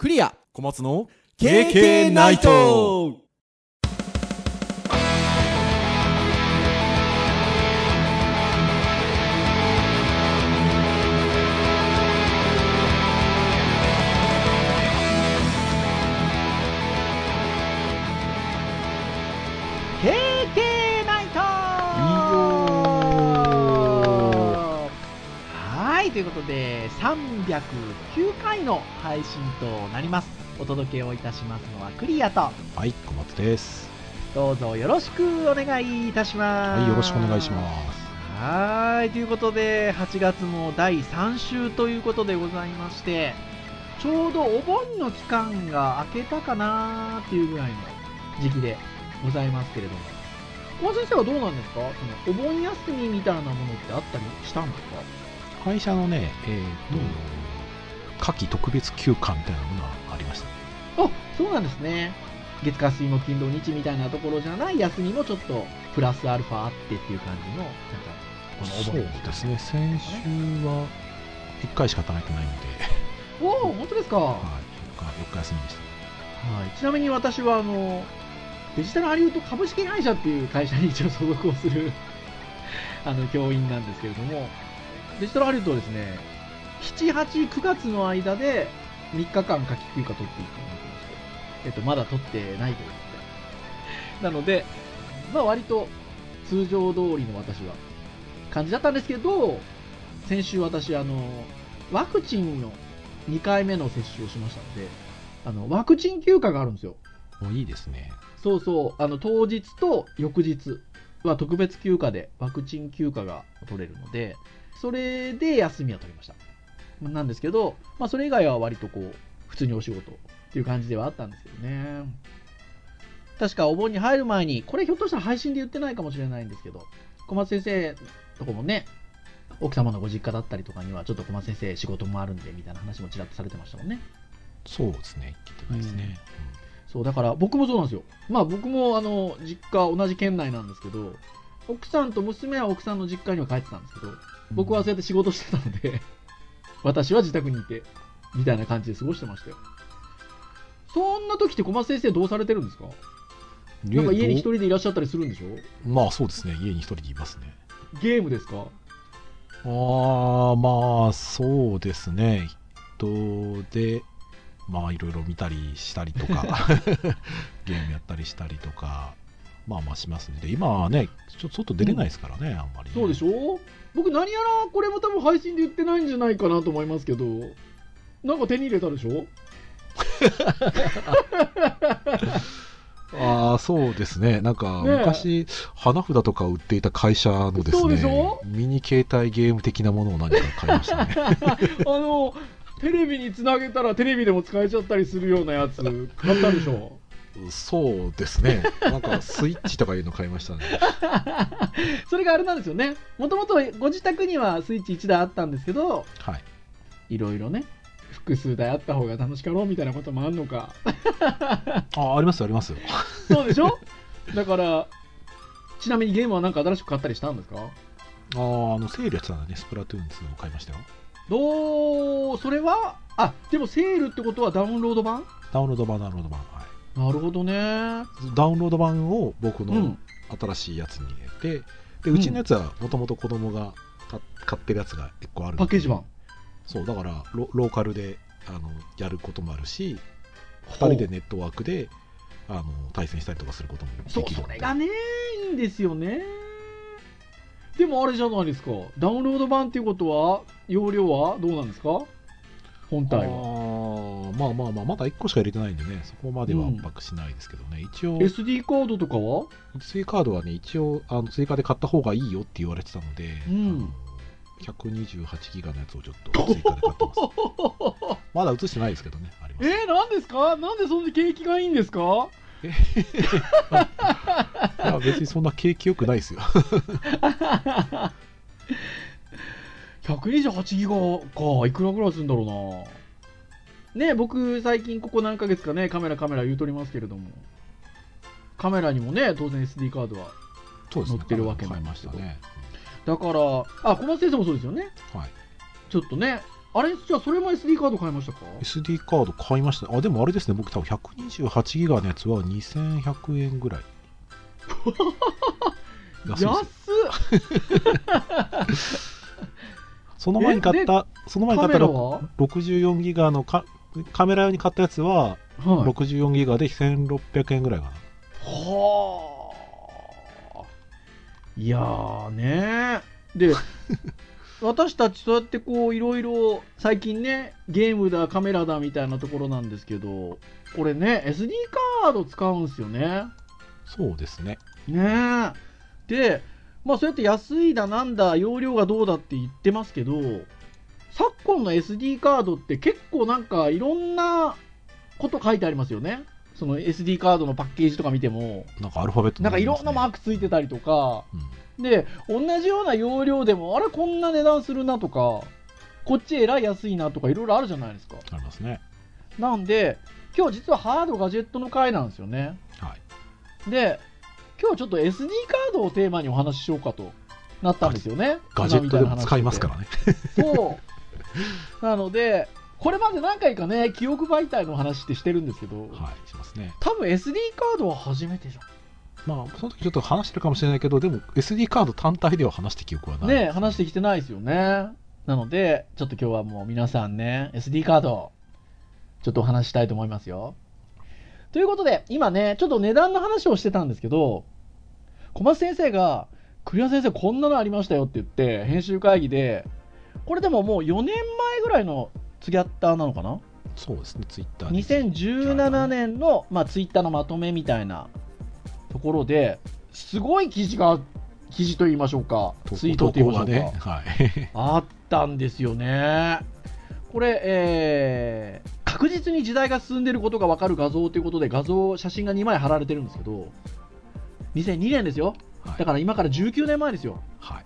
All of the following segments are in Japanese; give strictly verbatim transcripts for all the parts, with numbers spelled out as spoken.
クリア小松の ケーケー ナイト。ということでさんびゃくきゅうかいの配信となります。お届けをいたしますのはクリアと、はい、小松です。どうぞよろしくお願いいたします。はい、よろしくお願いします。はい、ということではちがつもだいさん週ということでございまして、ちょうどお盆の期間が明けたかなっていうぐらいの時期でございますけれども、小松先生はどうなんですか？そのお盆休みみたいなものってあったりしたんですか？会社のね、えーとうん、夏季特別休暇みたいなものはありましたね。あ、そうなんですね。月火水木金土日みたいなところじゃない休みもちょっとプラスアルファあってっていう感じの、なんかこのそうですね。先週はいっかいしか働いてないので。おお、本当ですか。はい、よっか休みでした、ね。はい。ちなみに私はあのデジタルハリウッド株式会社っていう会社に一応所属をするあの教員なんですけれども。デジタルハリウッドはですね、しち、はち、くがつの間でみっかかん夏季休暇取っていくと思ってまして、えっと、まだ取ってないということで。なので、まあ割と通常通りの私は感じだったんですけど、先週私、あの、ワクチンのにかいめの接種をしましたので、あの、ワクチン休暇があるんですよ。いいですね。そうそう、あの、当日と翌日は特別休暇でワクチン休暇が取れるので、それで休みは取りました。なんですけど、まあ、それ以外は割とこう、普通にお仕事っていう感じではあったんですけどね。確かお盆に入る前に、これひょっとしたら配信で言ってないかもしれないんですけど、小松先生とこもね、奥様のご実家だったりとかには、ちょっと小松先生仕事もあるんで、みたいな話もちらっとされてましたもんね。そうですね。聞いてないですね。うん、そう、だから僕もそうなんですよ。まあ僕もあの、実家同じ県内なんですけど、奥さんと娘は奥さんの実家には帰ってたんですけど、僕はそうやって仕事してたので私は自宅にいてみたいな感じで過ごしてましたよ。そんな時って小松先生どうされてるんですか？なんか家に一人でいらっしゃったりするんでしょ？まあそうですね、家に一人でいますね。ゲームですか？あー、まあそうですね。人でまあいろいろ見たりしたりとかゲームやったりしたりとか、まあまあしますね。で、今はね、ちょっと出れないですからね、うん、あんまり、ね。そうでしょ？僕何やらこれも多分配信で言ってないんじゃないかなと思いますけど、なんか手に入れたでしょ？ああ、そうですね。なんか昔、ね、花札とか売っていた会社のですね、そうでしょ？ミニ携帯ゲーム的なものを何か買いましたね。あのテレビにつなげたらテレビでも使えちゃったりするようなやつ買ったでしょ？そうですね。なんかスイッチとかいうの買いましたね。それがあれなんですよね。もともとご自宅にはスイッチいちだいあったんですけど、はい。いろいろね、複数台あった方が楽しかろうみたいなこともあるのか。あ、ありますよ、ありますよ。そうでしょ？だから、ちなみにゲームはなんか新しく買ったりしたんですか？ああ、あの、セールやってたんだね。スプラトゥーンツーを買いましたよ。おー、それは、あ、でもセールってことはダウンロード版？ダウンロード版、ダウンロード版。はい。なるほどね。ダウンロード版を僕の新しいやつに入れて、うん、でうちのやつはもともと子供が買ってるやつがいっこある。パッケージ版。そうだから ロ, ローカルであのやることもあるし、ふたりでネットワークであの対戦したりとかすることもできる。そう、それがね、いいんですよね。でもあれじゃないですか、ダウンロード版っていうことは容量はどうなんですか？本体はあ、まあまあまあ、まだいっこしか入れてないんでね、そこまでは圧迫しないですけどね、うん、一応 エスディー カードとかは エスディー カードはね、一応あの追加で買った方がいいよって言われてたので、うん、あのひゃくにじゅうはちギガのやつをちょっと追加で買ってますまだ映してないですけどね、あります。えー、なんですか？なんでそんな景気がいいんですか？いや別にそんな景気良くないですよひゃくにじゅうはちギガか、いくらぐらいするんだろうな。ね、僕最近ここ何ヶ月かね、カメラカメラ言うとりますけれども、カメラにもね、当然 エスディー カードは載ってるわけなんですけど、だから、あ、小松先生もそうですよね。はい。ちょっとね、あれじゃあそれも エスディー カード買いましたか？ エスディー カード買いました。あ、でもあれですね、僕多分ひゃくにじゅうはちギガのやつはにせんひゃくえんぐらい。安っ。その前に買ったその前に買ったろくじゅうよんギガのカメラ用に買ったやつはろくじゅうよんギガでせんろっぴゃくえんぐらいかな。はあ、いやーねー。で私たちそうやってこういろいろ最近ね、ゲームだカメラだみたいなところなんですけど、これね エスディー カード使うんですよね。そうですね。ねえ。で、まあそうやって安いだなんだ容量がどうだって言ってますけど、昨今の エスディー カードって結構なんかいろんなこと書いてありますよね。その エスディー カードのパッケージとか見てもなんかアルファベット、ね、なんかいろんなマークついてたりとか、うん、で同じような容量でもあれこんな値段するなとか、こっちえらい安いなとかいろいろあるじゃないですか。ありますね。なんで今日実はハードガジェットの回なんですよね。はい。で今日ちょっと エスディー カードをテーマにお話ししようかとなったんですよね。ガジェットでも使いますからね。そうなのでこれまで何回かね記憶媒体の話ってしてるんですけど、はいしますね。多分 エスディー カードは初めてじゃん。まあその時ちょっと話してるかもしれないけど、でも エスディー カード単体では話して記憶はないね。ね、話してきてないですよね。なのでちょっと今日はもう皆さんね エスディー カードちょっとお話したいと思いますよ。ということで今ねちょっと値段の話をしてたんですけど、小松先生が栗原先生こんなのありましたよって言って編集会議で、これでももうよねんまえぐらいのツイッターなのかな。そうですね、ツイッターにせんじゅうななねんの、まあ、ツイッターのまとめみたいなところですごい記事が記事と言いましょうかツイートと言いましょうか、ね、はい、あったんですよねこれ。えー確実に時代が進んでいることが分かる画像ということで、画像写真がにまい貼られてるんですけど、にせんにねんですよ、はい、だから今からじゅうきゅうねんまえですよ、は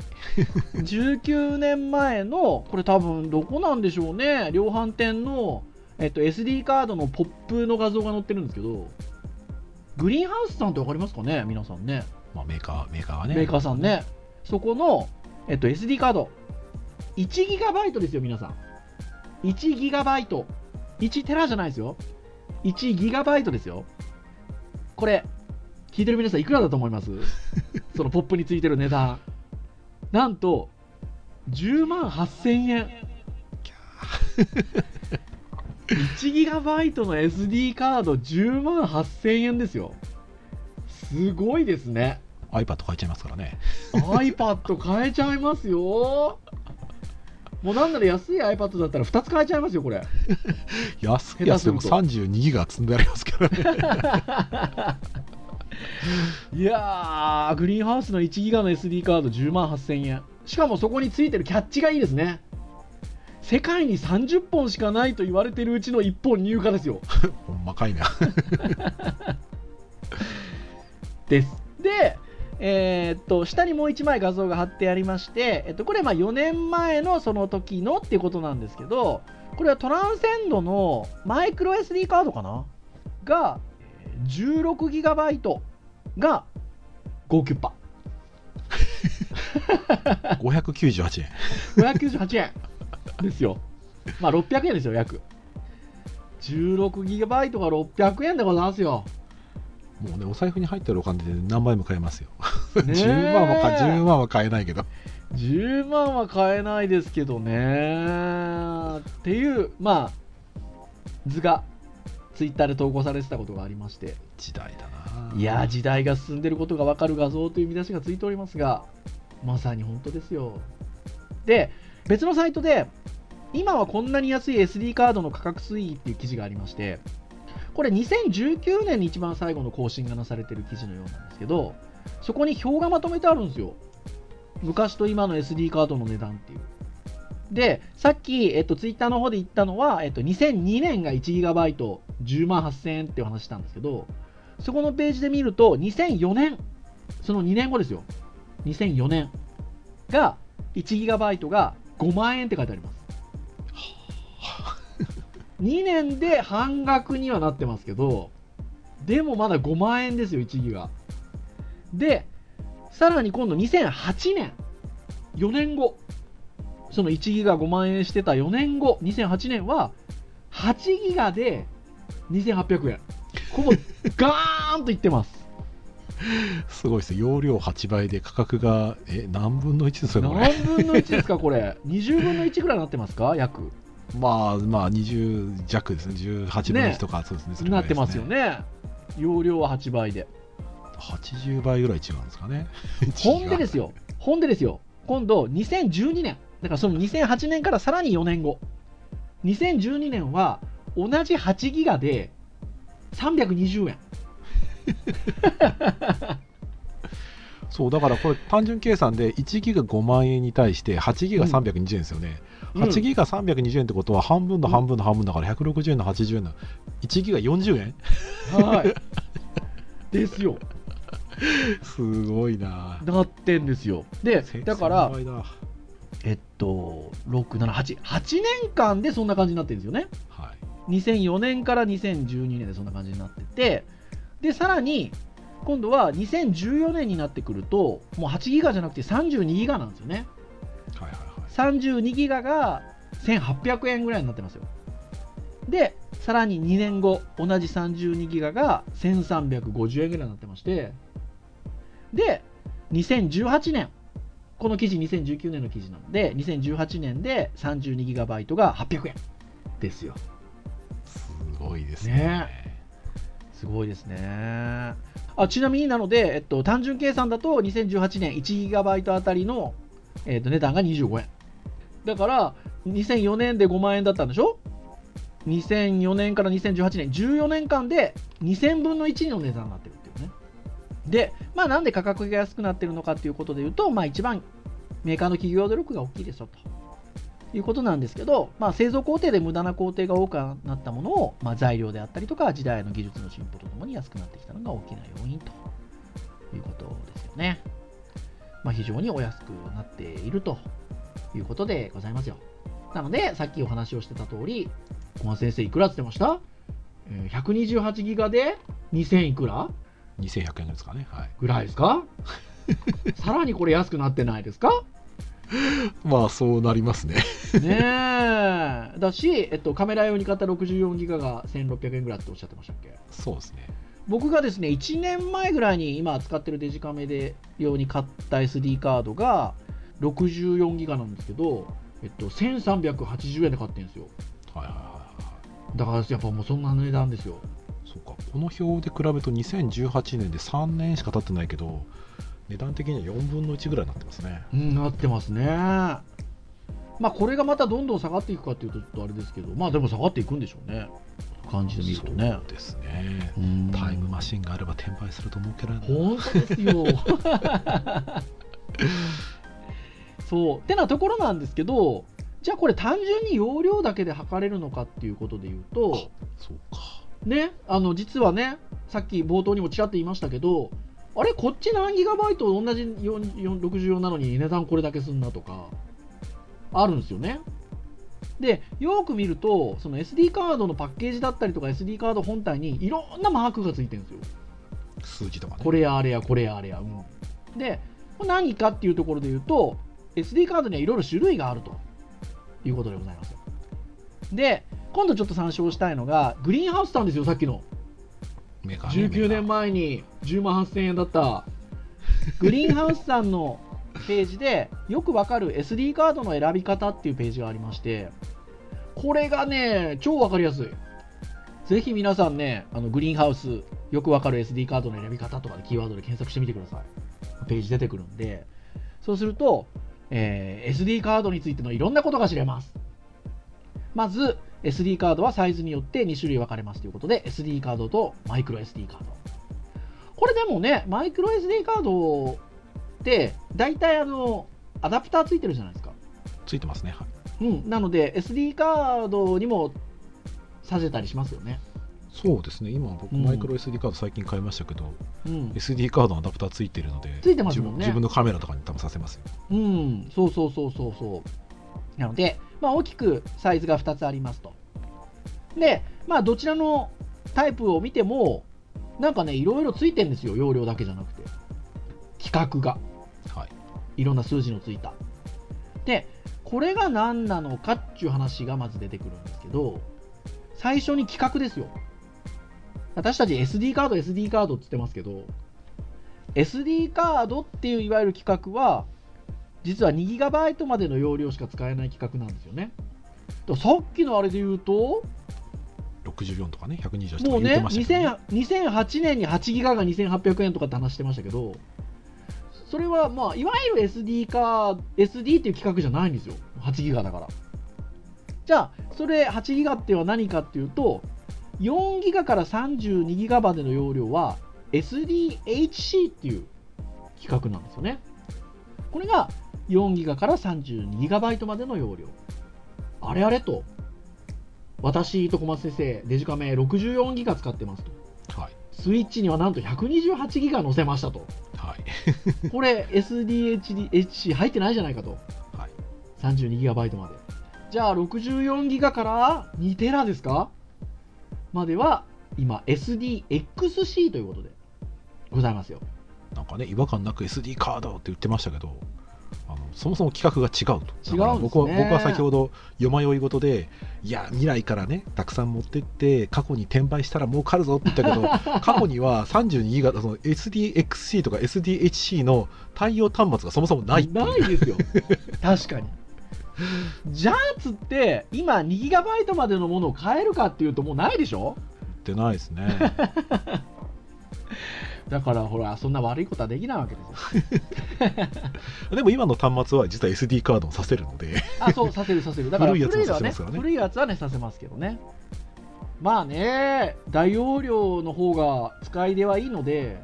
い、じゅうきゅうねんまえのこれ多分どこなんでしょうね、量販店の、えっと、エスディー カードのポップの画像が載ってるんですけど、グリーンハウスさんって分かりますかね皆さんね、まあ、メーカー、メーカーはねメーカーさんね、そこの、えっと、エスディー カード いちギガバイト ですよ皆さん。 いちギガバイト、いちテラじゃないですよ、いちギガバイトですよ。これ聞いてる皆さんいくらだと思いますそのポップについてる値段なんとじゅうまんはっせんえん。いちギガバイト の エスディー カードじゅうまんはっせんえんですよ。すごいですね。 iPad 買えちゃいますからね。iPad 買えちゃいますよ。もうなんなら安い iPad だったらふたつ買えちゃいますよこれ。安いやつでもさんじゅうにギガ積んでありますからね。いやー、グリーンハウスのいちギガの エスディー カードじゅうまんはっせんえん。しかもそこについてるキャッチがいいですね。世界にさんじゅっぽんしかないと言われてるうちのいっぽん入荷ですよ。ほんまかいな。です。でえー、っと下にもういちまい画像が貼ってありまして、えっと、これまあよねんまえのその時のっていうことなんですけど、これはトランセンドのマイクロ エスディー カードかなが じゅうろくギガバイト がごキュッパ。ごひゃくきゅうじゅうはちえん。ごひゃくきゅうじゅうはちえんですよ。まあろっぴゃくえんですよ約。じゅうろくギガバイト がろっぴゃくえんでございますよ。もうねお財布に入ってるお金で何倍も買えますよ。じゅうまんは買え、じゅうまんは買えないけど、じゅうまんは買えないですけどねっていうまあ図がツイッターで投稿されてたことがありまして、時代だな。いや時代が進んでることが分かる画像という見出しがついておりますが、まさに本当ですよ。で別のサイトで今はこんなに安い エスディー カードの価格推移っていう記事がありまして、これにせんじゅうきゅうねんに一番最後の更新がなされている記事のようなんですけど、そこに表がまとめてあるんですよ。昔と今の エスディー カードの値段っていう。で、さっき、えっと、ツイッターの方で言ったのは、えっと、にせんにねんが いちギガバイト じゅうまんはっせんえんっていう話したんですけど、そこのページで見るとにせんよねん、そのにねんごですよ。にせんよねんが いちギガバイト がごまんえんって書いてあります。にねんで半額にはなってますけど、でもまだごまんえんですよいちギガで。さらに今度にせんはちねん、よねんご、そのいちギガごまん円してたよねんご、にせんはちねんははちギガでにせんはっぴゃくえん、ここガーンといってます。すごいですね。容量はちばいで価格がえ何分のいちですかこれ。何分のいちですかこれ。にじゅうぶんのいちぐらいになってますか約。まあまあにじゅう弱ですね。じゅうはちぶんのいちとか、ね、そうですね。それぐらいですね。なってますよね。容量ははちばいではちじゅうばいぐらい違うんですかね。ほんでですよ、ほんでですよ、今度にせんじゅうにねんだから、そのにせんはちねんからさらによねんご、にせんじゅうにねんは同じはちギガでさんびゃくにじゅうえん。そうだからこれ単純計算でいちギガごまん円に対してはちギガさんびゃくにじゅうえんですよね、うん、はちギガさんびゃくにじゅうえんってことは半分の半分の半分だからひゃくろくじゅうえんのはちじゅうえんのいちギガよんじゅうえん、はいですよ。すごいな。なってんですよ。でだからえっとろく、なな、はち はちねんかんでそんな感じになってるんですよね、はい、にせんよねんからにせんじゅうにねんでそんな感じになってて、でさらに今度はにせんじゅうよねんになってくるともうはちギガじゃなくてさんじゅうにギガなんですよね、はいはいはい、さんじゅうにギガがせんはっぴゃくえんぐらいになってますよ。でさらににねんご同じさんじゅうにギガがせんさんびゃくごじゅうえんぐらいになってまして、でにせんじゅうはちねん、この記事にせんじゅうきゅうねんの記事なのでにせんじゅうはちねんで さんじゅうにギガバイト がはっぴゃくえんですよ。すごいですね、ね、すごいですね。あちなみになので、えっと、単純計算だとにせんじゅうはちねん いちギガバイト あたりの、えっと、値段がにじゅうごえんだから、にせんよねんでごまん円だったんでしょ。にせんよねんからにせんじゅうはちねんじゅうよねんかんでにせんぶんのいちの値段になってるっていうね。で、まあ、なんで価格が安くなってるのかということでいうと、まあ、一番メーカーの企業努力が大きいでしょということなんですけど、まあ、製造工程で無駄な工程が多くなったものを、まあ、材料であったりとか時代の技術の進歩とともに安くなってきたのが大きな要因ということですよね、まあ、非常にお安くなっているということでございますよ。なのでさっきお話をしてた通り、小松先生いくらって言ってました？ひゃくにじゅうはちギガでにせんいくら？にせんひゃくえんですかね、はい、ぐらいですか。さらにこれ安くなってないですか。まあそうなりますね。ねえだし、えっと、カメラ用に買ったろくじゅうよんギガがせんろっぴゃくえんぐらいっておっしゃってましたっけ。そうですね。僕がですねいちねんまえぐらいに今使ってるデジカメで用に買った エスディー カードがろくじゅうよんギガなんですけど、えっと、せんさんびゃくはちじゅうえんで買ってるんですよ。はいはいはい、だからやっぱもうそんな値段ですよ。そうか、この表で比べるとにせんじゅうはちねんでさんねんしか経ってないけど値段的にはよんぶんのいちぐらいになってますね。うん、なってますね。まあこれがまたどんどん下がっていくかというとちょっとあれですけど、まあでも下がっていくんでしょうね、感じで見るとね。そうですね、うん、タイムマシンがあれば転売すると儲けられない。本当ですよ。そうってなところなんですけど、じゃあこれ単純に容量だけで測れるのかっていうことでいうと、そうか、ね、あの実はねさっき冒頭にもちらっと言いましたけど、あれこっち何ギガバイト同じろくじゅうよんなのに値段これだけすんなとかあるんですよね。でよく見るとその エスディー カードのパッケージだったりとか エスディー カード本体にいろんなマークがついてるんですよ、数字とかね、これやあれやこれやあれや、うん、で何かっていうところでいうと エスディー カードにはいろいろ種類があるということでございます。で今度ちょっと参照したいのがグリーンハウスさんですよ。さっきのじゅうきゅうねんまえにじゅうまんはっせんえんだったグリーンハウスさんのページでよくわかる エスディー カードの選び方っていうページがありまして、これがね超わかりやすい。ぜひ皆さんね、あのグリーンハウスよくわかる エスディー カードの選び方とかでキーワードで検索してみてください。ページ出てくるんで、そうすると、えー、エスディー カードについてのいろんなことが知れます。まず エスディー カードはサイズによってに種類分かれますということで エスディー カードとマイクロ エスディー カード。これでもねマイクロ エスディー カードって大体あのアダプターついてるじゃないですか。ついてますね、はい、うん、なので エスディー カードにもさせたりしますよね。そうですね、今僕マイクロ エスディー カード最近買いましたけど、うん、エスディー カードのアダプターついてるのでついてますもんね。自分のカメラとかに多分させますよ。うん、そうそうそうそうそう。なのでまあ、大きくサイズがふたつありますと。で、まあ、どちらのタイプを見てもなんかねいろいろついてるんですよ。容量だけじゃなくて規格が、はい、いろんな数字のついた。でこれが何なのかっていう話がまず出てくるんですけど、最初に規格ですよ。私たち エスディー カード エスディー カードって言ってますけど、 エスディー カードっていういわゆる規格は実は にギガバイト までの容量しか使えない規格なんですよね。だからさっきのあれで言うとろくじゅうよんとかね、ひゃくにじゅうはちとか言ってましたけどね。もうね、にせんはちねんにはちギガがにせんはっぴゃくえんとかって話してましたけど、それはまあいわゆる エスディー か エスディー っていう規格じゃないんですよ。はちギガだから。じゃあそれはちギガっては何かっていうと、よんギガから さんじゅうにギガ までの容量は エスディーエイチシー っていう規格なんですよね。これがよんギガから さんじゅうにギガバイト までの容量。あれあれと、私と小松先生デジカメ ろくじゅうよんギガ 使ってますと、はい、スイッチにはなんと ひゃくにじゅうはちギガ 載せましたと、はい、これ エスディーエイチシー 入ってないじゃないかと、はい、さんじゅうにギガバイト まで。じゃあ ろくじゅうよんギガ からにテラですかまでは今 エスディーエックスシー ということでございますよ。なんかね、違和感なく エスディー カードって言ってましたけど、あのそもそも規格が違うと。違うんですね。僕は、僕は先ほどよまよいごとで、いや未来からねたくさん持ってって過去に転売したら儲かるぞって言ったけど過去にはさんじゅうにギガ エスディーエックスシー とか エスディーエイチシー の対応端末がそもそもないないですよ確かに。じゃあつって今 にギガバイト までのものを買えるかっていうともうないでしょ。ってないですねだからほら、そんな悪いことはできないわけですよでも今の端末は実は エスディー カードをさせるのであ、そうさせるさせる。だから古いやつはね、古いやつはねさせますけどね。まあね、大容量の方が使い出はいいので、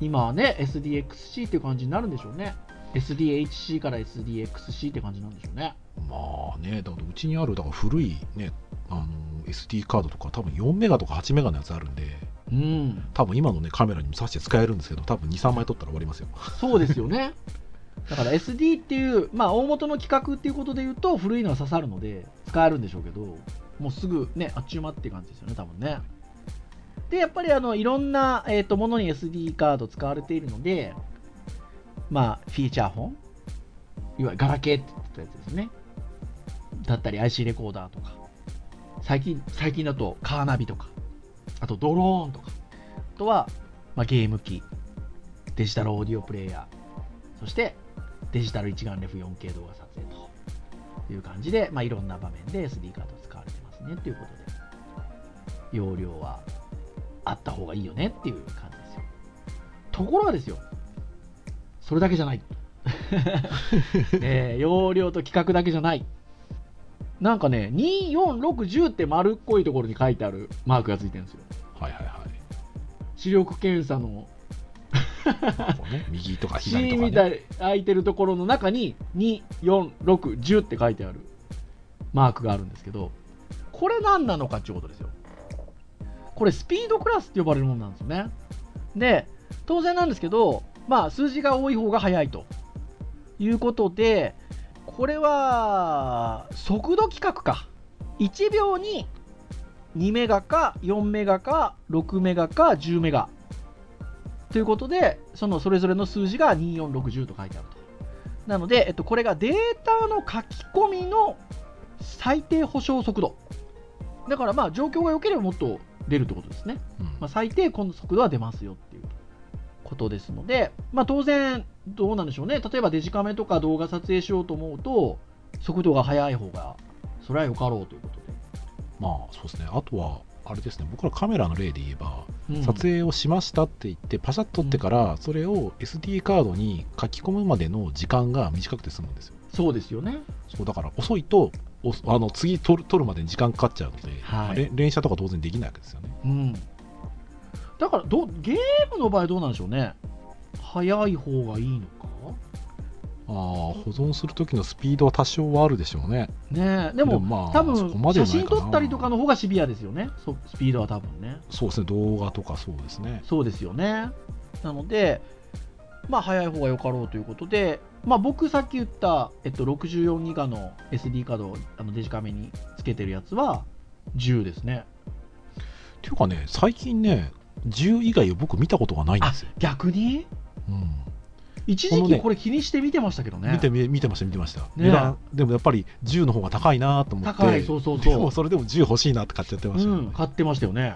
今はね エスディーエックスシー っていう感じになるんでしょうね。 エスディーエイチシー から エスディーエックスシー って感じなんでしょうね。まあね、だからうちにあるだから古いね、あの エスディー カードとか多分よんメガとかはちメガのやつあるんで、うん、多分今の、ね、カメラにも挿して使えるんですけど、多分に、さんまい撮ったら終わりますよ。そうですよねだから エスディー っていう、まあ、大元の規格っていうことでいうと古いのは刺さるので使えるんでしょうけど、もうすぐ、ね、あっちゅう間っていう感じですよね多分ね。でやっぱりあのいろんな、えー、とものに エスディー カード使われているので、まあ、フィーチャーフォン、いわゆるガラケーって言ったやつですね、だったり アイシー レコーダーとか、最近、最近だとカーナビとか、あとドローンとか、あとは、まあ、ゲーム機、デジタルオーディオプレイヤー、そしてデジタル一眼レフ よんケー 動画撮影という感じで、まあ、いろんな場面で エスディー カード使われてますねということで、容量はあった方がいいよねっていう感じですよ。ところがですよ、それだけじゃない、えー、容量と規格だけじゃない。なんかね、に、よん、ろく、じゅうって丸っこいところに書いてあるマークがついてるんですよ。はいはいはい。視力検査の、ね、右とか左とか、ね、C みたい空いてるところの中にに、よん、ろく、じゅうって書いてあるマークがあるんですけど、これ何なのかっていうことですよ。これスピードクラスって呼ばれるものなんですよね。で、当然なんですけど、まあ数字が多い方が速いということで、これは速度規格か。いちびょうににメガかよんメガかろくメガかじゅうメガということで、そのそれぞれの数字がに、よん、ろく、じゅうと書いてあると。なので、えっと、これがデータの書き込みの最低保証速度だから、まあ状況が良ければもっと出るってことですね、うん。まあ、最低この速度は出ますよっていうことですので、まあ、当然どうなんでしょうね。例えばデジカメとか動画撮影しようと思うと速度が速い方がそれはよかろうということで、まあそうですね。あとはあれですね、僕らカメラの例で言えば、うん、撮影をしましたって言ってパシャッと撮ってからそれを エスディー カードに書き込むまでの時間が短くて済むんですよ。そうですよね。そうだから遅いとあの次撮る、撮るまでに時間かかっちゃうので、はい、連写とか当然できないわけですよね、うん。だからどゲームの場合どうなんでしょうね。速い方がいいのか。ああ、保存する時のスピードは多少はあるでしょうね。ねえ、でも、でもまあ、多分写真撮ったりとかの方がシビアですよね。そスピードは多分ね。そうですね。動画とかそうですね。そうですよね。なので、まあ速い方がよかろうということで、まあ僕さっき言ったえっとろくじゅうよんギガの エスディー カードをあのデジカメにつけてるやつはじゅうですね。っていうかね、最近ね。じゅう以外を僕見たことがないんですよ。あ、逆に、うん、一時期これ気にして見てましたけどね。見て見てました見てました、ね、値段でもやっぱりじゅうの方が高いなと思って、高い、そうそうそう、でもそれでもじゅう欲しいなって買っちゃってました、ね、うん、買ってましたよね。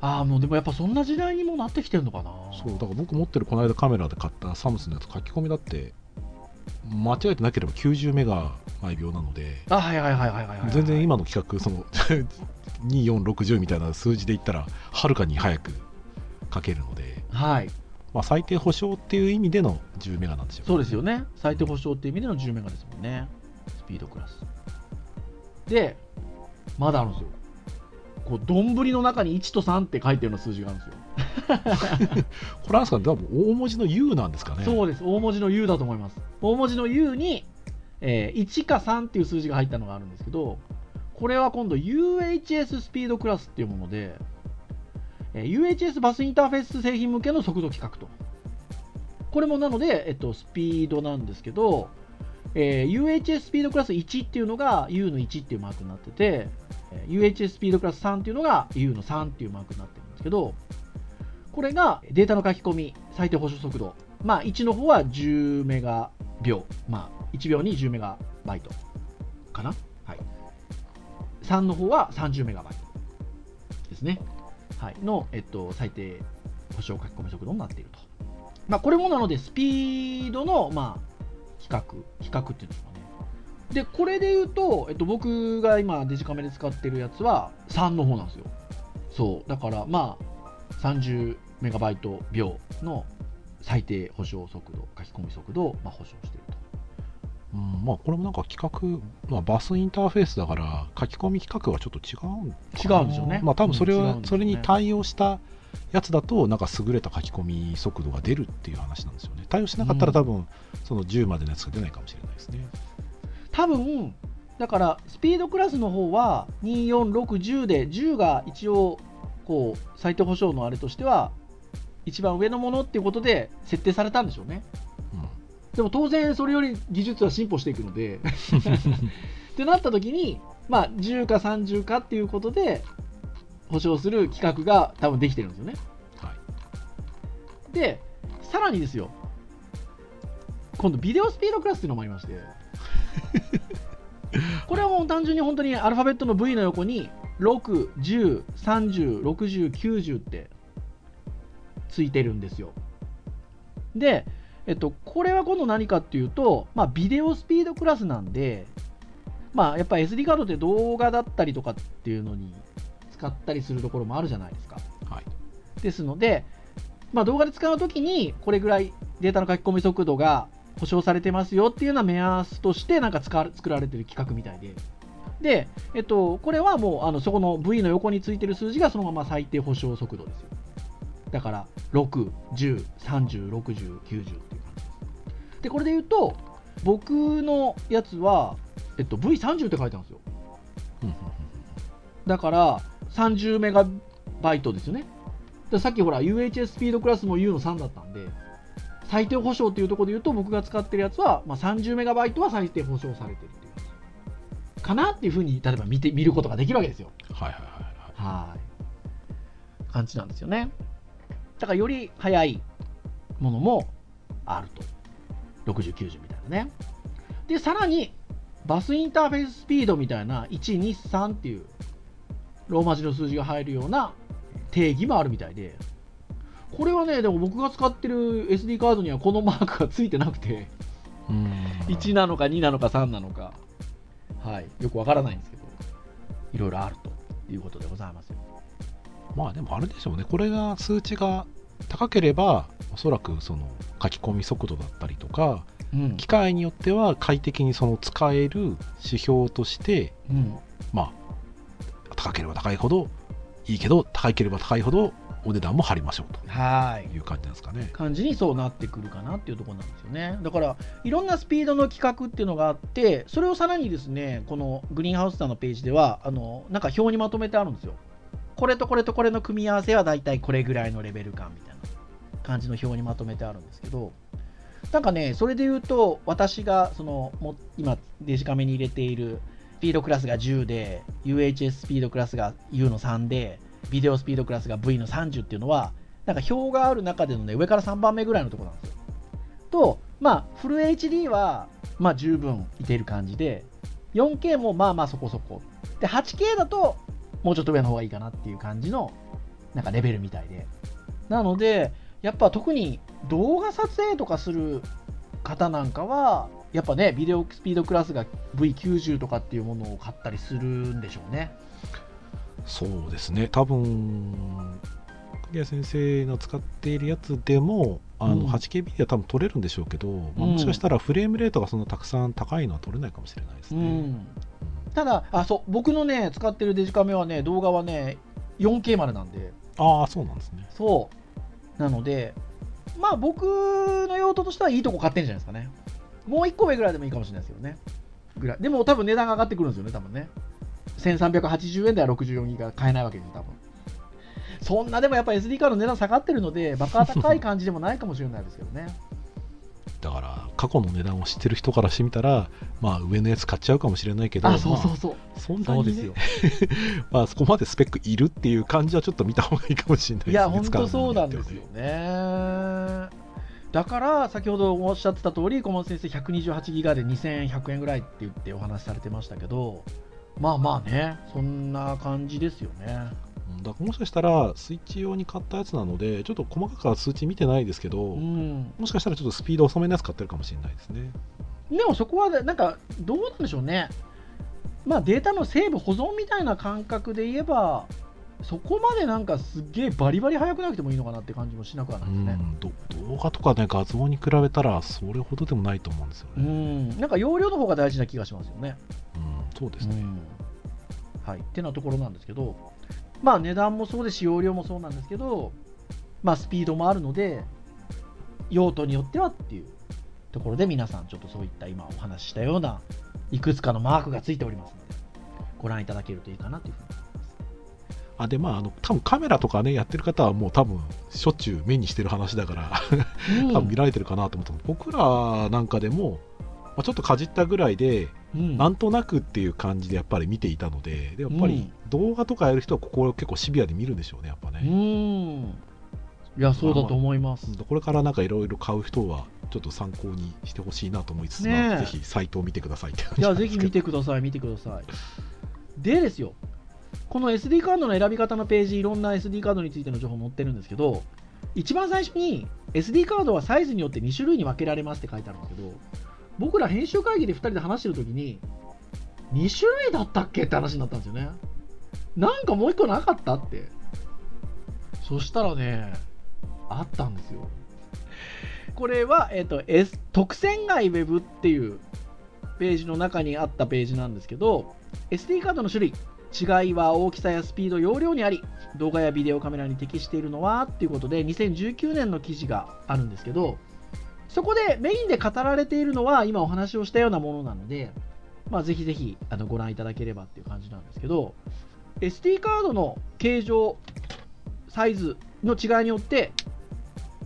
ああ、もうでもやっぱそんな時代にもなってきてるのかな。そうだから僕持ってるこの間カメラで買ったサムスンのやつ、書き込みだって間違えてなければきゅうじゅうメガ毎びょうなので、あ、はいはいはいはいはいはい、全然今の規格そのにせんよんひゃくろくじゅうみたいな数字で言ったらはるかに早く書けるので、はい、まあ、最低保証っていう意味でのじゅうメガなんですよ。そうですよね、最低保証っていう意味でのじゅうメガですもんね、スピードクラスで。まだあるんですよ、こう丼の中にいちとさんって書いてるような数字があるんですよこれは多分大文字の U なんですかね。そうです、大文字の U だと思います。大文字の U に、えー、いちかさんっていう数字が入ったのがあるんですけど、これは今度 ユーエイチエス スピードクラスっていうもので、えー、ユーエイチエス バスインターフェース製品向けの速度規格と、これもなので、えっと、スピードなんですけど、えー、ユーエイチエス スピードクラスいちっていうのが U のいちっていうマークになってて、ユーエイチエス スピードクラスさんっていうのが U のさんっていうマークになってるんですけど、これがデータの書き込み最低保証速度、まあ、いちの方はじゅうメガびょう、まあ、いちびょうにじゅうメガバイトかな、はい、さんの方はさんじゅうメガバイトですね、はい、の、えっと、最低保証書き込み速度になっていると、まあ、これもなのでスピードの、まあ、比較比較っていうんですかね。でこれで言うと、えっと、僕が今デジカメで使ってるやつはさんの方なんですよ。そうだからまあさんじゅうメガバイトびょうの最低保証速度書き込み速度をまあ保証していると、うん、まあこれもなんか規格、まあ、バスインターフェースだから書き込み規格はちょっと違うん違うんでしょうね。まあ多分それは、うんね、それに対応したやつだとなんか優れた書き込み速度が出るっていう話なんですよね。対応しなかったら多分そのじゅうまでのやつが出ないかもしれないですね、うん、多分だからスピードクラスの方はにせんよんひゃくろくじゅうでじゅうが一応こう最低保証のあれとしては一番上のものっていうことで設定されたんでしょうね、うん、でも当然それより技術は進歩していくのでってなった時に、まあ、じゅうかさんじゅうかっていうことで保証する規格が多分できてるんですよね、はい、でさらにですよ、今度ビデオスピードクラスっていうのもありましてこれはもう単純に本当にアルファベットの V の横にろく、じゅう、さんじゅう、ろくじゅう、きゅうじゅうってついてるんですよ。で、えっと、これは今度何かっていうと、まあ、ビデオスピードクラスなんで、まあ、やっぱ エスディー カードって動画だったりとかっていうのに使ったりするところもあるじゃないですか、はい、ですので、まあ、動画で使うときにこれぐらいデータの書き込み速度が保証されてますよっていうような目安としてなんか作られてる規格みたいで、で、えっと、これはもうあのそこの V の横についてる数字がそのまま最低保証速度ですよ。だからろく、じゅう、さんじゅう、ろくじゅう、きゅうじゅうっていう感じです。でこれで言うと僕のやつは、えっと、ブイさんじゅう って書いてあるんですよだからさんじゅうメガバイトですよね。でさっきほら ユーエイチエス スピードクラスも U のさんだったんで、最低保証っていうところで言うと僕が使ってるやつは、まあ、さんじゅうメガバイトは最低保証されてるっていうかなっていうふうに例えば見て見ることができるわけですよ。はいはいはいはい、はい感じなんですよね。だからより速いものもあると、ろくじゅう、きゅうじゅうみたいなね。でさらにバスインターフェーススピードみたいないち、に、さんっていうローマ字の数字が入るような定義もあるみたいで、これはねでも僕が使ってる エスディー カードにはこのマークがついてなくて、うーんいちなのかになのかさんなのか、はい、よくわからないんですけど、いろいろあるということでございますよ。まあでもあれでしょうね、これが数値が高ければおそらくその書き込み速度だったりとか、うん、機械によっては快適にその使える指標として、うん、まあ高ければ高いほどいいけど、高ければ高いほどお値段も張りましょうという感じなんですかね。感じにそうなってくるかなっていうところなんですよね。だからいろんなスピードの規格っていうのがあって、それをさらにですねこのグリーンハウスさんのページではあのなんか表にまとめてあるんですよ。これとこれとこれの組み合わせはだいたいこれぐらいのレベル感みたいな感じの表にまとめてあるんですけど、なんかねそれで言うと私がその今デジカメに入れているスピードクラスがじゅうで ユーエイチエス スピードクラスが U のさんでビデオスピードクラスが V のさんじゅうっていうのはなんか表がある中でのね上からさんばんめぐらいのところなんですよ。と、まあ、フル エイチディー は、まあ、十分いける感じで、フォーケー もまあまあそこそこで、エイトケー だともうちょっと上の方がいいかなっていう感じのなんかレベルみたいで、なのでやっぱ特に動画撮影とかする方なんかはやっぱね、ビデオスピードクラスが ブイきゅうじゅう とかっていうものを買ったりするんでしょうね。そうですね、多分影谷先生の使っているやつでもあの エイトケー ビデオは多分撮れるんでしょうけど、うんまあ、もしかしたらフレームレートがそんなたくさん高いのは撮れないかもしれないですね、うん、ただあそう僕のね使ってるデジカメはね、動画はね フォーケー までなんで。ああそうなんですね。そうなのでまあ僕の用途としてはいいとこ買ってるんじゃないですかね。もういっこめぐらいでもいいかもしれないですよね。ぐらいでも多分値段が上がってくるんですよね、多分ね。せんさんびゃくはちじゅうえんではろくじゅうよんギガが買えないわけですよ多分。そんなでもやっぱ エスディー カードの値段下がってるのでバカ高い感じでもないかもしれないですけどねだから過去の値段を知ってる人からしてみたら、まあ、上のやつ買っちゃうかもしれないけど、あそうそうそう、まあ、そんなに、ね、そうですよまあそこまでスペックいるっていう感じはちょっと見た方がいいかもしれないですね。いや本当そうなんですよね。だから先ほどおっしゃってた通り、小松先生 ひゃくにじゅうはちギガ でにせんひゃくえんぐらいって言ってお話しされてましたけど、まあまあね、そんな感じですよね。だからもしかしたらスイッチ用に買ったやつなのでちょっと細かく数値見てないですけど、うん、もしかしたらちょっとスピード遅めのやつ買ってるかもしれないですね。でもそこはなんかどうなんでしょうね、まあ、データのセーブ保存みたいな感覚で言えばそこまでなんかすげえバリバリ速くなくてもいいのかなって感じもしなくはないですね、うん、動画とか、ね、画像に比べたらそれほどでもないと思うんですよね、うん、なんか容量の方が大事な気がしますよね、うん、そうですね、うん、はいってなところなんですけど、まあ、値段もそうですし容量もそうなんですけど、まあ、スピードもあるので用途によってはっていうところで、皆さんちょっとそういった今お話ししたようないくつかのマークがついておりますのでご覧いただけるといいかなというふうに思います。あでまああの多分カメラとかねやってる方はもう多分しょっちゅう目にしてる話だから多分見られてるかなと思った、うん、僕らなんかでもちょっとかじったぐらいで、うん、なんとなくっていう感じでやっぱり見ていたの で, でやっぱり動画とかやる人はここを結構シビアで見るんでしょうねやっぱね。うんいやそうだと思います、まあ、これからなんかいろいろ買う人はちょっと参考にしてほしいなと思いつつ、ね、ぜひサイトを見てくださいって感じなんですけど。いやぜひ見てください見てください。でですよ、この エスディー カードの選び方のページいろんな エスディー カードについての情報載ってるんですけど、一番最初に エスディー カードはサイズによってに種類に分けられますって書いてあるんですけど、僕ら編集会議でふたりで話してるときにに種類だったっけって話になったんですよね。なんかもういっこなかったって。そしたらねあったんですよ。これは、えーと S、特選外 Web っていうページの中にあったページなんですけど、 エスディー カードの種類違いは大きさやスピード容量にあり、動画やビデオカメラに適しているのはっていうことでにせんじゅうきゅうねんの記事があるんですけど、そこでメインで語られているのは今お話をしたようなものなので、まあ、ぜひぜひあのご覧いただければっていう感じなんですけど、 エスディー カードの形状サイズの違いによって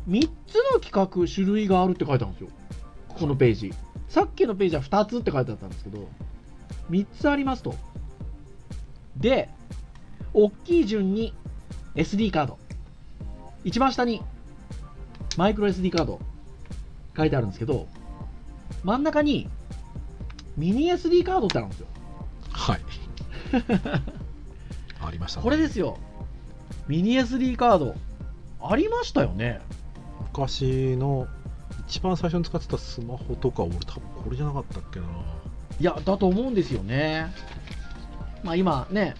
みっつの規格種類があるって書いてあるんですよこのページ。さっきのページはふたつって書いてあったんですけどみっつありますと。で大きい順に エスディー カード、一番下にマイクロ エスディー カード書いてあるんですけど、真ん中にミニ エスディー カードってあるんですよ。はいありました、ね、これですよ。ミニ エスディー カードありましたよね。昔の一番最初に使ってたスマホとか俺多分これじゃなかったっけな。いやだと思うんですよね。まあ今ね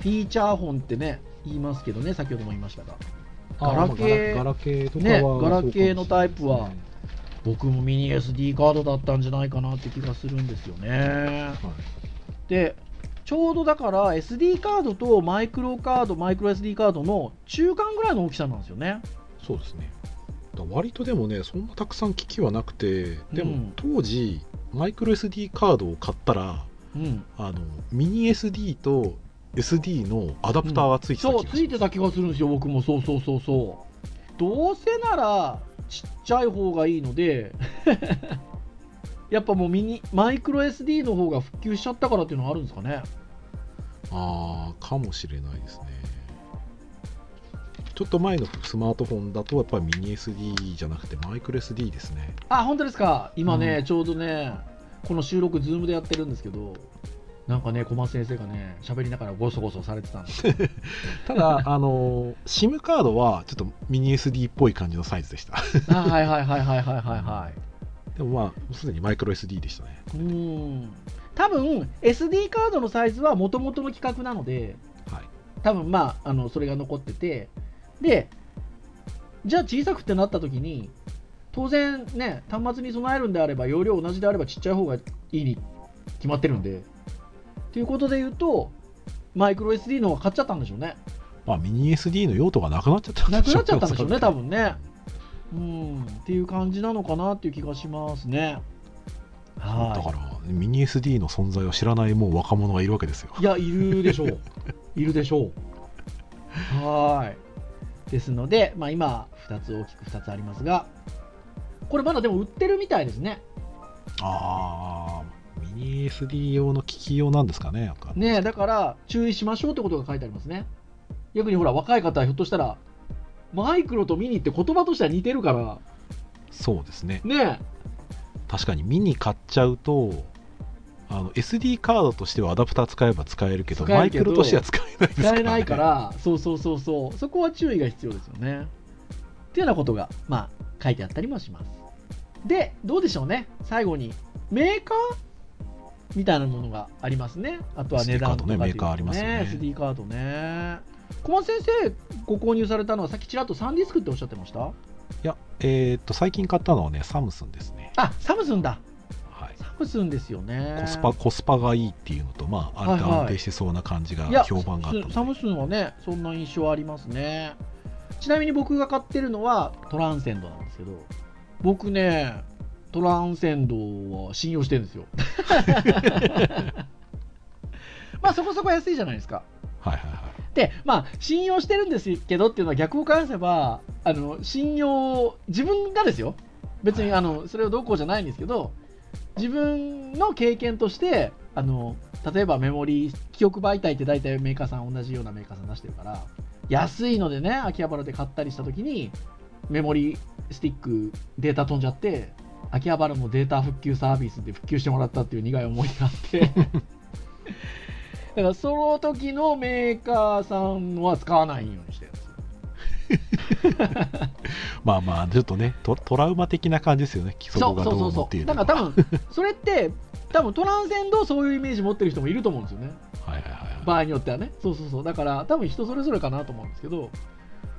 フィーチャーフォンってね言いますけどね、先ほども言いましたがガラケー、ガラケーとかは、ね、ガラケーのタイプは僕もミニ エスディー カードだったんじゃないかなって気がするんですよね、はい、でちょうどだから エスディー カードとマイクロカードマイクロ エスディー カードの中間ぐらいの大きさなんですよね。そうですね。だ割とでもねそんなたくさん機器はなくて、でも当時、うん、マイクロ エスディー カードを買ったら、うん、あのミニ エスディー と エスディー のアダプターがついてた気がする、うん、そうついてた気がするんですよ僕も。そうそうそうそう、どうせならちっちゃい方がいいのでやっぱもうミニマイクロ エスディー の方が普及しちゃったからっていうのはあるんですかね。ああかもしれないですね。ちちょっと前のスマートフォンだとやっぱりミニ エスディー じゃなくてマイクロ エスディー ですね。あ、本当ですか。今ね、うん、ちょうどねこの収録 Zoom でやってるんですけど、なんかね小松先生がね喋りながらゴソゴソされてたんですただあの SIM カードはちょっとミニ エスディー っぽい感じのサイズでした。あ、はいはいはいはいはいはい、はい、でもまあすでにマイクロ エスディー でしたね。うん、多分 エスディー カードのサイズはもともとの規格なので、はい、多分まあ、あのそれが残ってて、でじゃあ小さくってなった時に当然ね端末に備えるんであれば容量同じであればちっちゃい方がいいに決まってるんで、ということで言うとマイクロ エスディー の方が買っちゃったんでしょうね。まあミニ エスディー の用途がなくなっちゃったんでしょうね。なくなっちゃったんでしょうね多分ね。うんっていう感じなのかなっていう気がしますね。はい、だからミニ エスディー の存在を知らないもう若者がいるわけですよ。いやいるでしょういるでしょう。はい、ですので、まあ、今ふたつ大きくふたつありますが、これまだでも売ってるみたいですね。ああ、ミニ エスディー 用の機器用なんですかね。ねえ、だから注意しましょうってことが書いてありますね。逆にほら若い方はひょっとしたらマイクロとミニって言葉としては似てるから。そうですね。ねえ、確かにミニ買っちゃうとあの エスディー カードとしてはアダプター使えば使えるけどマイクロとしては使えないですからね。使えないから、そうそうそうそう、そこは注意が必要ですよねっていうようなことが、まあ、書いてあったりもします。でどうでしょうね、最後にメーカーみたいなものがありますね。あとは値段とか、ね、 エスディー カードね、メーカーありますよね。 エスディー カードね。小松先生ご購入されたのはさっきちらっとサンディスクっておっしゃってました。いや、えー、っと最近買ったのはねサムスンですね。あ、サムスンだ、はい、サムスンですよね。コスパ、コスパがいいっていうのと、まあ、はいはい、安定してそうな感じが評判があったので、サムスンはねそんな印象ありますね。ちなみに僕が買ってるのはトランセンドなんですけど、僕ねトランセンドは信用してるんですよまあそこそこ安いじゃないですか。はいはいはい。でまあ信用してるんですけどっていうのは逆を返せば、あの信用自分がですよ、別にあのそれをどうこうじゃないんですけど、自分の経験としてあの例えばメモリー記憶媒体って大体メーカーさん同じようなメーカーさん出してるから、安いのでね秋葉原で買ったりした時にメモリースティックデータ飛んじゃって秋葉原のデータ復旧サービスで復旧してもらったっていう苦い思いがあってだからその時のメーカーさんは使わないようにしてるんですよまあまあちょっとね ト, トラウマ的な感じですよね。基礎がどうのっていうのが、そうそうそうそう。だから多分それって多分トランセンドそういうイメージ持ってる人もいると思うんですよね。はいはいはい、はい、場合によってはね。そうそうそう、だから多分人それぞれかなと思うんですけど、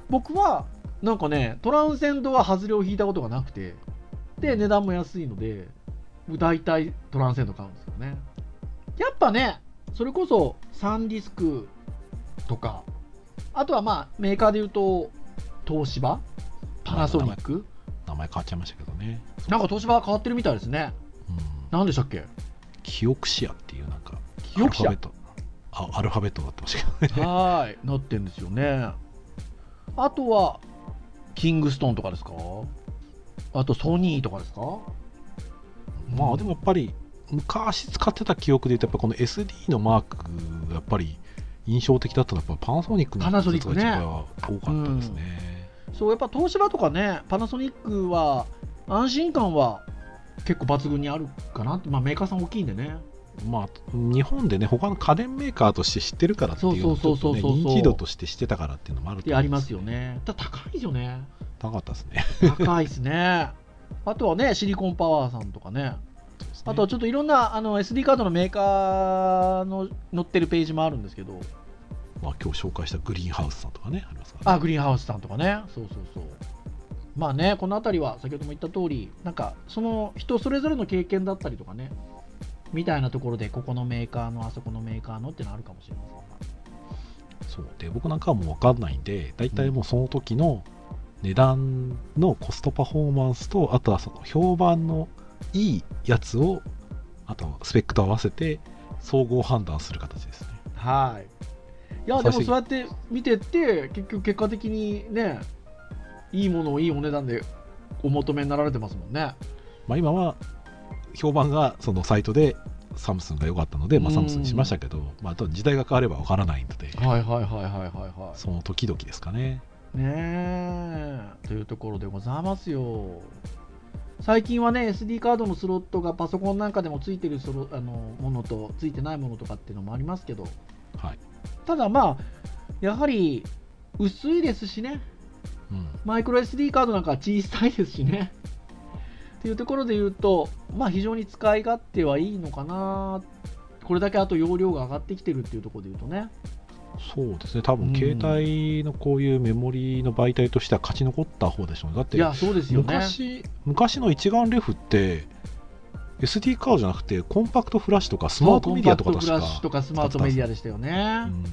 僕はなんかねトランセンドは外れを引いたことがなくて、で値段も安いのでだいたいトランセンド買うんですよね。やっぱねそれこそサンディスクとか、あとはまあメーカーでいうと東芝、パナソニック、名前変わっちゃいましたけどね。なんか東芝は変わってるみたいですね。うん、なんでしたっけ？キオクシアっていうなんかキオクシア、あアルファベットだってましたけどね。はい、なってんですよね。あとはキングストンとかですか？あとソニーとかですか？まあでもやっぱり昔使ってた記憶で言うとやっぱこの エスディー のマークがやっぱり印象的だったのはやっぱパナソニックのやつが一番多かったですね。うん、そうやっぱ東芝とかねパナソニックは安心感は結構抜群にあるかなって、まあ、メーカーさん大きいんでね。まあ日本でね他の家電メーカーとして知ってるからっていうのと認知度としてしてたからっていうのもあると思うんですよね。ありますよね。ただ高いよね。高かったですね高いですね。あとはねシリコンパワーさんとかね、あとはちょっといろんなあの エスディー カードのメーカーの載ってるページもあるんですけど、まあ、今日紹介したグリーンハウスさんとかねありますからね。あ、グリーンハウスさんとかね、そうそうそう。まあねこの辺りは先ほども言った通りなんかその人それぞれの経験だったりとかねみたいなところでここのメーカーのあそこのメーカーのってのあるかもしれませんが、そうで僕なんかはもう分かんないんでだいたいもうその時の値段のコストパフォーマンスとあとはその評判のいいやつをあとスペックと合わせて総合判断する形ですね。はい。いやでもそうやって見てって結局結果的にねいいものをいいお値段でお求めになられてますもんね。まあ、今は評判がそのサイトでサムスンが良かったので、まあ、サムスンにしましたけど、まあ、あと時代が変われば分からないので、はいはいはいはいはいはい、その時々ですかね。ねえ、というところでございますよ。最近はね、エスディー カードのスロットがパソコンなんかでもついてるそのあのものとついてないものとかっていうのもありますけど、はい、ただまあやはり薄いですしね、うん、マイクロ エスディー カードなんかは小さいですしねっていうところで言うと、まあ非常に使い勝手はいいのかな。これだけあと容量が上がってきてるっていうところで言うとね。そうですね、多分携帯のこういうメモリの媒体としては勝ち残った方でしょうね。だって昔、昔の一眼レフって エスディー カードじゃなくてコンパクトフラッシュとかスマートメディアとか確か、コンパクトフラッシュとかスマートメディアでしたよね、うん、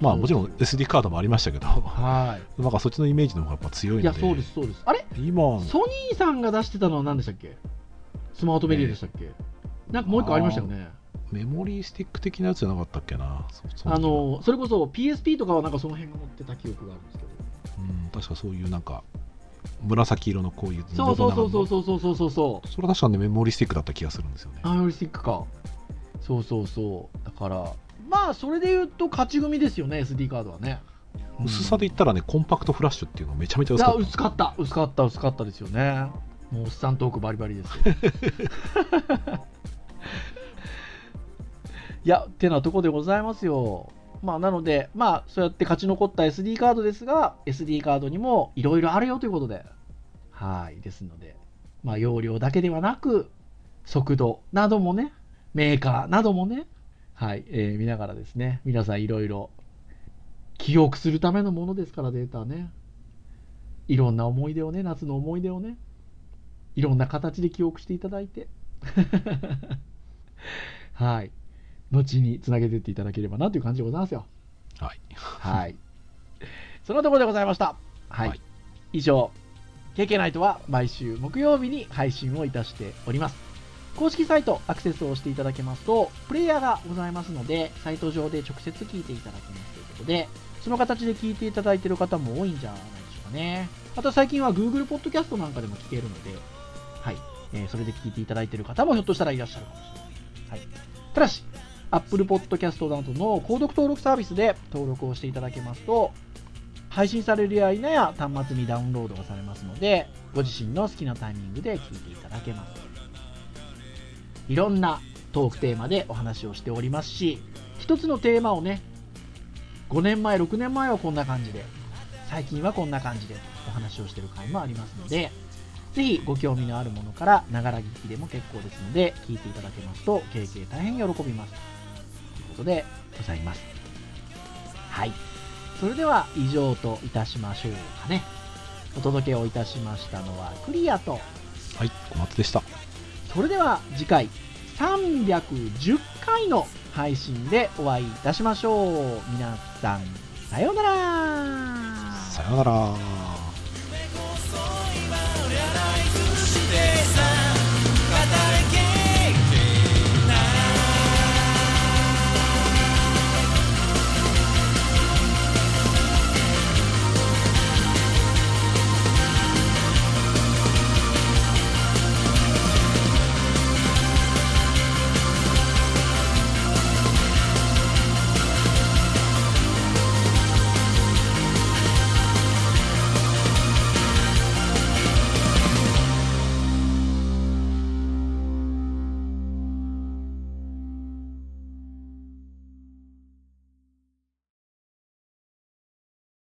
まあもちろん エスディー カードもありましたけど、はい、なんかそっちのイメージの方がやっぱ強いので。いやそうですそうです。あれ今ソニーさんが出してたのは何でしたっけ？スマートメディアでしたっけ、ね、なんかもう一個ありましたよね。メモリースティック的なやつじゃなかったっけな。あのそれこそ ピーエスピー とかはなんかその辺が持ってた記憶があるんですけど、うん、確かそういうなんか紫色のこういうそうそうそうそうそうそうそうそう、それは確かに、ね、メモリースティックだった気がするんですよね。メモリースティックか、そうそうそう。だからまあそれでいうと勝ち組ですよね、 エスディー カードはね。薄さで言ったらね、コンパクトフラッシュっていうのめちゃめちゃ薄かった。薄かった薄かった薄かったですよね。もうおっさんトークバリバリですよいやてなとこでございますよ。まあなのでまあそうやって勝ち残った エスディー カードですが、 エスディー カードにもいろいろあるよということで、はいですので、まあ容量だけではなく速度などもね、メーカーなどもね、はい、えー、見ながらですね、皆さんいろいろ記憶するためのものですから、データね、いろんな思い出をね、夏の思い出をね、いろんな形で記憶していただいてはい、後につなげていっていただければなという感じでございますよ。はいはい、そのところでございました。はい、はい、以上 ケーケー ナイトは毎週木曜日に配信をいたしております。公式サイトアクセスをしていただけますとプレイヤーがございますので、サイト上で直接聞いていただけますということで、その形で聞いていただいている方も多いんじゃないでしょうかね。あと最近は Google ポッドキャストなんかでも聞けるので、はい、えー、それで聞いていただいている方もひょっとしたらいらっしゃるかもしれない、はい、ただしApple Podcast などの購読登録サービスで登録をしていただけますと、配信されるや否や端末にダウンロードがされますので、ご自身の好きなタイミングで聞いていただけます。いろんなトークテーマでお話をしておりますし、一つのテーマをね、ごねんまえろくねんまえはこんな感じで、最近はこんな感じでお話をしている回もありますので、ぜひご興味のあるものからながら聞きでも結構ですので聞いていただけますと ケーケー 大変喜びますでございます。はい、それでは以上といたしましょうかね。お届けをいたしましたのはクリアと、はい、小松でした。それでは次回さんびゃくじゅっかいの配信でお会いいたしましょう。皆さんさようなら。さようなら。